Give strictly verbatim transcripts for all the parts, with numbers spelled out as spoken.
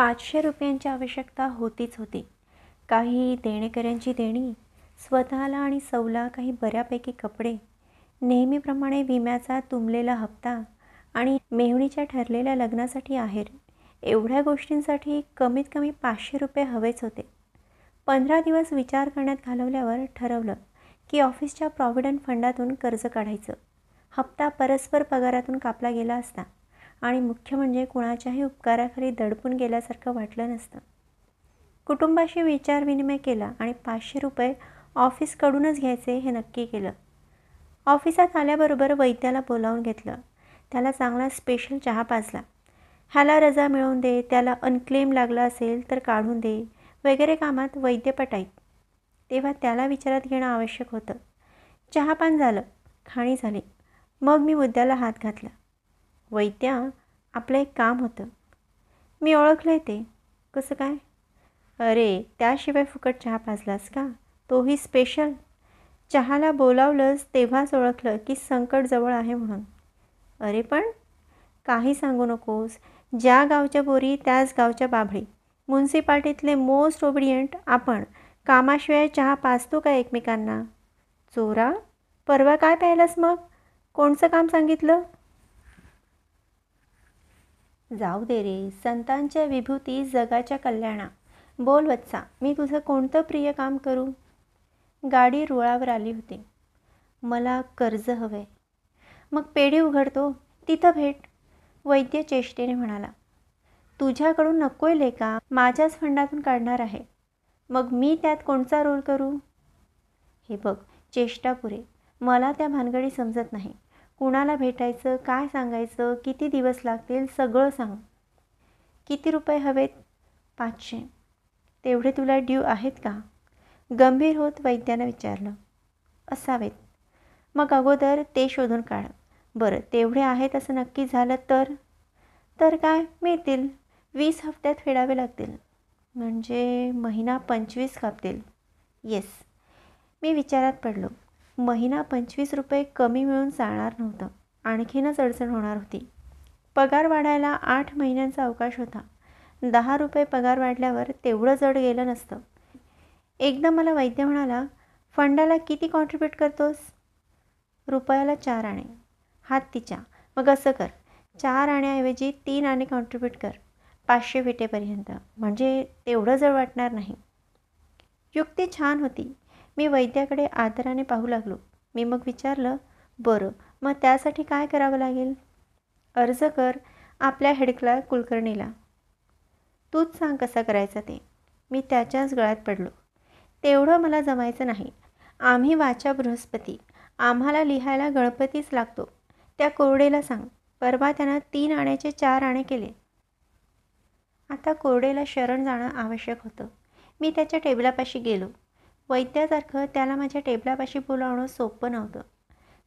पाचशे रुपयांची आवश्यकता होतीच होती. काही देणेकऱ्यांची देणी, स्वतःला आणि सौला काही बऱ्यापैकी कपडे, नेहमीप्रमाणे विम्याचा तुंबलेला हप्ता आणि मेहुणीच्या ठरलेल्या लग्नासाठी आहेर, एवढ्या गोष्टींसाठी कमीत कमी पाचशे रुपये हवेच होते. पंधरा दिवस विचार करण्यात घालवल्यावर ठरवलं की ऑफिसच्या प्रॉव्हिडंट फंडातून कर्ज काढायचं. हप्ता परस्पर पगारातून कापला गेला असता आणि मुख्य म्हणजे कुणाच्याही उपकाराखाली दडपून गेल्यासारखं वाटलं नसतं. कुटुंबाशी विचारविनिमय केला आणि पाचशे रुपये ऑफिसकडूनच घ्यायचे हे नक्की केलं. ऑफिसात आल्याबरोबर वैद्याला बोलावून घेतलं. त्याला चांगला स्पेशल चहा पाजला. ह्याला रजा मिळवून दे, त्याला अनक्लेम लागला असेल तर काढून दे वगैरे कामात वैद्य पटाईत, तेव्हा त्याला विचारात घेणं आवश्यक होतं. चहापान झालं, खाणी झाली, मग मी मुद्द्याला हात घातला. वैद्या, आपलं एक काम होतं. मी ओळखलं ते. कसं काय? अरे, त्याशिवाय फुकट चहा पाजलास का? तोही स्पेशल. चहाला बोलावलंस तेव्हाच ओळखलं की संकट जवळ आहे म्हणून. अरे पण काही सांगू नकोस. ज्या गावच्या बोरी त्याच गावच्या बाभळी. म्युन्सिपाल्टीतले मोस्ट ओबिडियंट आपण कामाशिवाय चहा पाजतो का एकमेकांना? चोरा, परवा काय प्यायलास? मग कोणचं काम सांगितलं? जाऊ दे रे, संतांच्या विभूती जगाच्या कल्याणा. बोल वत्सा, मी तुझं कोणतं प्रिय काम करू? गाडी रुळावर आली होती. मला कर्ज हवे. मग पेढी उघडतो तिथं भेट, वैद्य चेष्टेने म्हणाला. तुझ्याकडून नकोय लेका, माझ्याच फंडातून काढणार आहे. मग मी त्यात कोणचा रोल करू? हे बघ, चेष्टा पुरे. मला त्या भानगडी समजत नाही. कुणाला भेटायचं, काय सांगायचं, किती दिवस लागतील, सगळं सांग. किती रुपये हवेत? पाचशे. तेवढे तुला ड्यू आहेत का? गंभीर होत वैद्यानं विचारलं. असावेत. मग अगोदर ते शोधून काढ. बरं, तेवढे आहेत असं नक्की झालं तर? तर काय, मिळतील. वीस हप्त्यात फेडावे लागतील, म्हणजे महिना पंचवीस कापतील. येस. मी विचारात पडलो. महिना पंचवीस रुपये कमी मिळून चालणार नव्हतं, आणखीनच अडचण होणार होती. पगार वाढायला आठ महिन्यांचा अवकाश होता. दहा रुपये पगार वाढल्यावर तेवढं जड गेलं नसतं. एकदा मला वैद्य म्हणाला, फंडाला किती कॉन्ट्रीब्यूट करतोस? रुपयाला चार आणे. हात तिच्या. मग असं कर, चार आण्याऐवजी तीन आणे कॉन्ट्रीब्यूट कर, पाचशे विटेपर्यंत, म्हणजे तेवढं जड वाटणार नाही. युक्ती छान होती. मी वैद्याकडे आदराने पाहू लागलो. मी मग विचारलं, बरं मग त्यासाठी काय करावं लागेल? अर्ज कर आपल्या हेडक्लार्क कुलकर्णीला. तूच सांग कसा करायचा ते. मी त्याच्याच गळ्यात पडलो. तेवढं मला जमायचं नाही. आम्ही वाचा बृहस्पती, आम्हाला लिहायला गणपतीच लागतो. त्या कोरडेला सांग. परवा त्यानं तीन आण्याचे चार आणे केले. आता कोरडेला शरण जाणं आवश्यक होतं. मी त्याच्या टेबलापाशी गेलो. वैद्यासारखं त्याला माझ्या टेबलापाशी बोलावणं सोपं नव्हतं.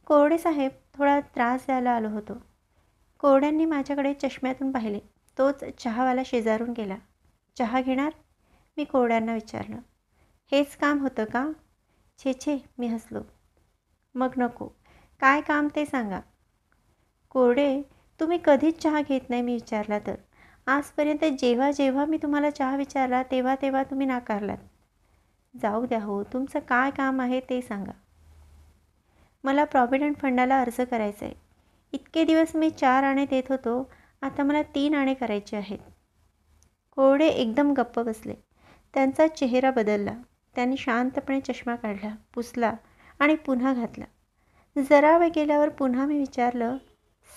कोरडे साहेब, थोडा त्रास द्यायला आलो होतो. कोरड्यांनी माझ्याकडे चष्म्यातून पाहिले. तोच चहावाला शेजारून गेला. चहा घेणार? मी कोरड्यांना विचारलं. हेच काम होतं का? छे छे, मी हसलो. मग नको. काय काम ते सांगा. कोरडे, तुम्ही कधीच चहा घेत नाही मी विचारला तर. आजपर्यंत जेव्हा जेव्हा मी तुम्हाला चहा विचारला तेव्हा तेव्हा तुम्ही नाकारलात. जाऊ द्या हो, तुमचं काय काम आहे ते सांगा. मला प्रॉव्हिडंट फंडाला अर्ज करायचा आहे. इतके दिवस मी चार आणे देत होतो, आता मला तीन आणे करायचे आहेत. कोरडे एकदम गप्प बसले. त्यांचा चेहरा बदलला. त्यांनी शांतपणे चष्मा काढला, पुसला आणि पुन्हा घातला. जरा वेळ गेल्यावर पुन्हा मी विचारलं,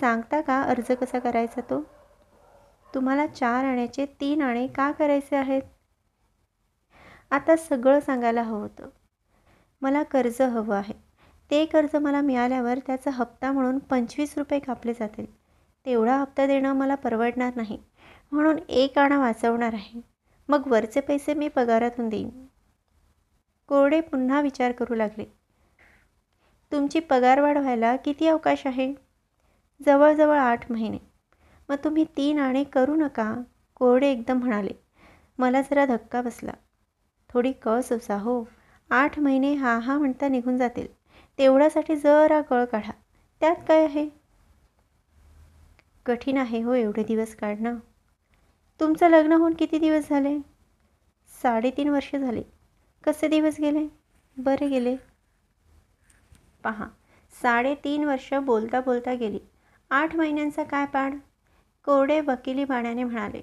सांगता का अर्ज कसा करायचा तो? तुम्हाला चार आण्याचे तीन आणे का करायचे आहेत? आता सगळं सांगायला हवं होतं. मला कर्ज हवं आहे. ते कर्ज मला मिळाल्यावर त्याचा हप्ता म्हणून पंचवीस रुपये कापले जातील. तेवढा हप्ता देणं मला परवडणार नाही, म्हणून एक आणा वाचवणार आहे. मग वरचे पैसे मी पगारातून देईन. कोरडे पुन्हा विचार करू लागले. तुमची पगारवाढ व्हायला किती अवकाश आहे? जवळजवळ आठ महिने. मग तुम्ही तीन आणे करू नका, कोरडे एकदम म्हणाले. मला जरा धक्का बसला. थोडी कळ सोसा हो. आठ महिने हा हा म्हणता निघून जातील. तेवढ्यासाठी जरा कळ काढा. त्यात काय आहे? कठीण आहे हो एवढे दिवस काढणं. तुमचं लग्न होऊन किती दिवस झाले? साडेतीन वर्ष झाली. कसे दिवस गेले? बरे गेले. पहा, साडेतीन वर्ष बोलता बोलता गेली. आठ महिन्यांचा काय पाड? कोरडे वकिली बाण्याने म्हणाले.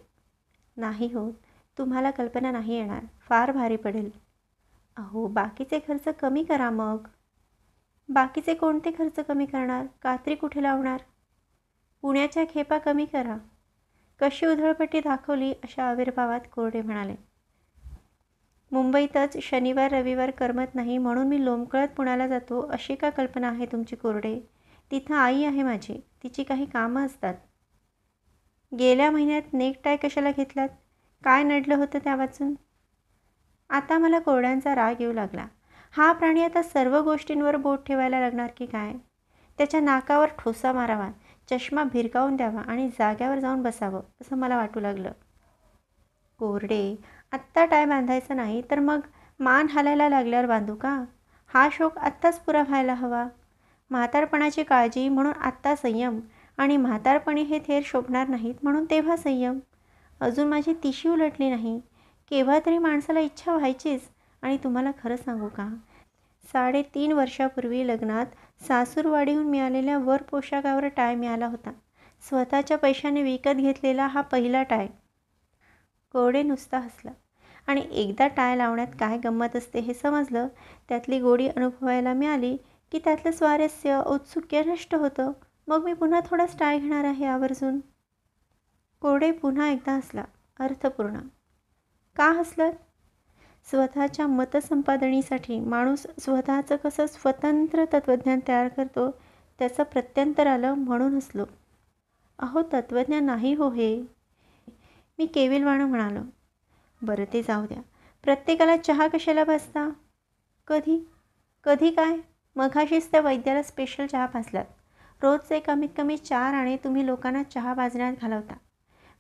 नाही होत, तुम्हाला कल्पना नाही येणार, फार भारी पडेल. अहो, बाकीचे खर्च कमी करा. मग बाकीचे कोणते खर्च कमी करणार? कात्री कुठे लावणार? पुण्याच्या खेपा कमी करा. कशी उधळपट्टी दाखवली अशा आविर्भावात कोरडे म्हणाले. मुंबईतच शनिवार रविवार करमत नाही म्हणून मी लोंबकळत पुण्याला जातो अशी का कल्पना आहे तुमची कोरडे? तिथं आई आहे माझी, तिची काही कामं असतात. गेल्या महिन्यात नेकटाय कशाला घेतलात? काय नडलं होतं त्या वाचून? आता मला कोरड्यांचा राग येऊ लागला. हा प्राणी आता सर्व गोष्टींवर बोट ठेवायला लागणार की काय? त्याच्या नाकावर ठोसा मारावा, चष्मा भिरकावून द्यावा आणि जाग्यावर जाऊन बसावं असं मला वाटू लागलं. कोरडे, आत्ता टाय बांधायचा नाही तर मग मान हालायला लागल्यावर बांधू का? हा शोक आत्ताच पुरा व्हायला हवा. म्हातारपणाची काळजी म्हणून आत्ता संयम, आणि म्हातारपणी हे थेर शोभणार नाहीत म्हणून तेव्हा संयम. अजून माझी तिशी उलटली नाही. केव्हा तरी माणसाला इच्छा व्हायचीच. आणि तुम्हाला खरं सांगू का, साडेतीन वर्षापूर्वी लग्नात सासूरवाडीहून मिळालेल्या वर पोशाखावर टाय मिळाला होता. स्वतःच्या पैशाने विकत घेतलेला हा पहिला टाय. कोरडे नुसता हसला. आणि एकदा टाय लावण्यात काय गंमत असते हे समजलं, त्यातली गोडी अनुभवायला मिळाली की त्यातलं स्वारस्य औत्सुक्य नष्ट होतं. मग मी पुन्हा थोडाच टाय घेणार आहे आवर्जून. कोरडे पुन्हा एकदा हसला, अर्थपूर्ण. का हसलं? स्वतःच्या मतसंपादनीसाठी माणूस स्वतःचं कसं स्वतंत्र तत्त्वज्ञान तयार करतो त्याचं प्रत्यंतर आलं म्हणून हसलो. अहो, तत्त्वज्ञान नाही हो हे, मी केविलवाणं म्हणालो. बरं, ते जाऊ द्या. प्रत्येकाला चहा कशाला भाजता? कधी कधी काय, मघाशीच त्या वैद्याला स्पेशल चहा भाजलात. रोजचे कमीत कमी चार आणे तुम्ही लोकांना चहा भाजण्यात घालवता.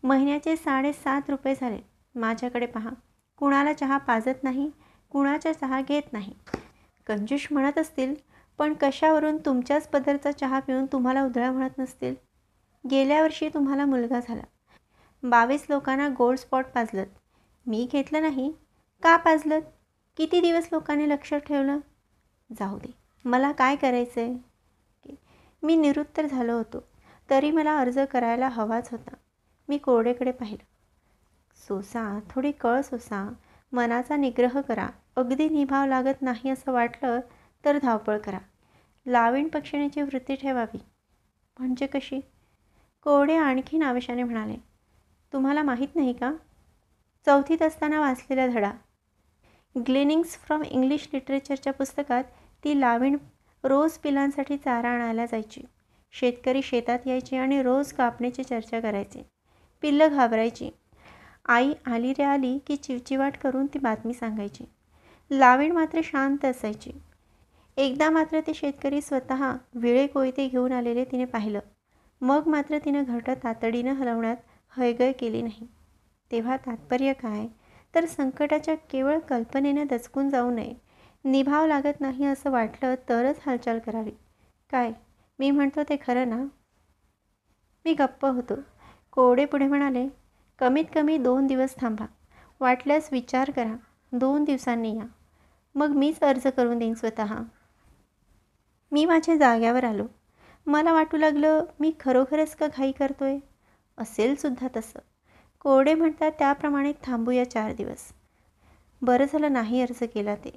महिन्याचे साडेसात रुपये झाले. माझ्याकडे पहा, कुणाला चहा पाजत नाही, कुणाचा चहा घेत नाही. कंजूष म्हणत असतील, पण कशावरून तुमच्याच पदरचा चहा पिऊन तुम्हाला उधळा म्हणत नसतील. गेल्या वर्षी तुम्हाला मुलगा झाला. बावीस लोकांना गोल्ड स्पॉट पाजलत. मी घेतलं नाही. का पाजलत? किती दिवस लोकांनी लक्षात ठेवलं? जाऊ दे, मला काय करायचं आहे? मी निरुत्तर झालो होतो, तरी मला अर्ज करायला हवाच होता. मी कोरडेकडे पाहिलं. सोसा, थोडी कळ सोसा, मनाचा निग्रह करा. अगदी निभाव लागत नाही असं वाटलं तर धावपळ करा. लावीण पक्षिणीची वृत्ती ठेवावी. म्हणजे कशी? कोरडे आणखी आवेशाने म्हणाले. तुम्हाला माहीत नाही का, चौथीत असताना वाचलेला धडा, ग्लिनिंग्स फ्रॉम इंग्लिश लिटरेचरच्या पुस्तकात ती लावीण रोज पिलांसाठी चारा आणायला जायची. शेतकरी शेतात यायचे आणि रोज कापण्याची चर्चा करायचे. पिल्लं घाबरायची. आई आली रे आली की चिवचिवाट करून ती बातमी सांगायची. लावीण मात्र शांत असायची. एकदा मात्र ते शेतकरी स्वतः विळे कोयते घेऊन आलेले तिने पाहिलं. मग मात्र तिनं घरटं तातडीनं हलवण्यात हयगय केली नाही. तेव्हा तात्पर्य काय तर संकटाच्या केवळ कल्पनेनं दचकून जाऊ नये. निभाव लागत नाही असं वाटलं तरच हालचाल करावी. काय मी म्हणतो ते खरं ना? मी गप्प होतो. कोरडे पुढे म्हणाले, कमीत कमी दोन दिवस थांबा. वाटल्यास विचार करा. दोन दिवसांनी या. मग मीच अर्ज करून देईन स्वतः. मी माझ्या जाग्यावर आलो. मला वाटू लागलं, मी खरोखरच का घाई करतोय? असेल सुद्धा तसं. कोरडे म्हणतात त्याप्रमाणे थांबूया चार दिवस. बरं झालं नाही अर्ज केला ते.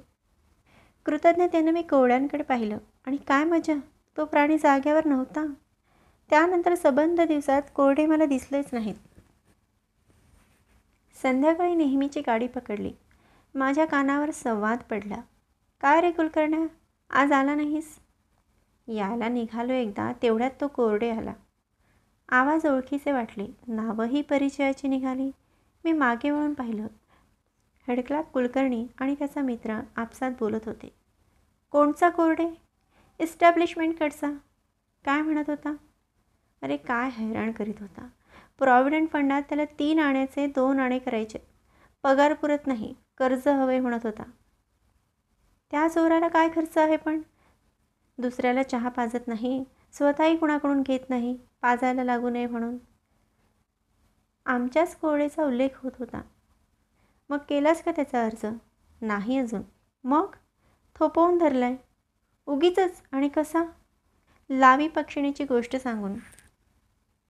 कृतज्ञतेनं मी कोरड्यांकडे पाहिलं. आणि काय मजा, तो प्राणी जाग्यावर नव्हता. त्यानंतर सबंध दिवसात कोरडे मला दिसलेच नाहीत. संध्याकाळी नेहमीची गाडी पकडली. माझ्या कानावर संवाद पडला. काय रे कुलकर्ण्या, आज आला नाहीस? यायला निघालो एकदा, तेवढ्यात तो कोरडे आला. आवाज ओळखीचे वाटले. नावही परिचयाची निघाली. मी मागे वळून पाहिलं. हडकला कुलकर्णी आणि त्याचा मित्र आपसात बोलत होते. कोणचा कोरडे? इस्टॅब्लिशमेंटकडचा. काय म्हणत होता? अरे काय हैराण करीत होता. प्रॉव्हिडंट फंडात त्याला तीन आण्याचे दोन आणे करायचे. पगार पुरत नाही, कर्ज हवे म्हणत होता. त्या चोराला काय खर्च आहे पण? दुसऱ्याला चहा पाजत नाही, स्वतःही कुणाकडून घेत नाही, पाजायला लागू नये म्हणून. आमच्याच कोरडेचा उल्लेख होत होता. मग केलास का त्याचा अर्ज? नाही अजून. मग थोपवून धरलाय उगीचच. आणि कसा? लावी पक्षिणीची गोष्ट सांगून.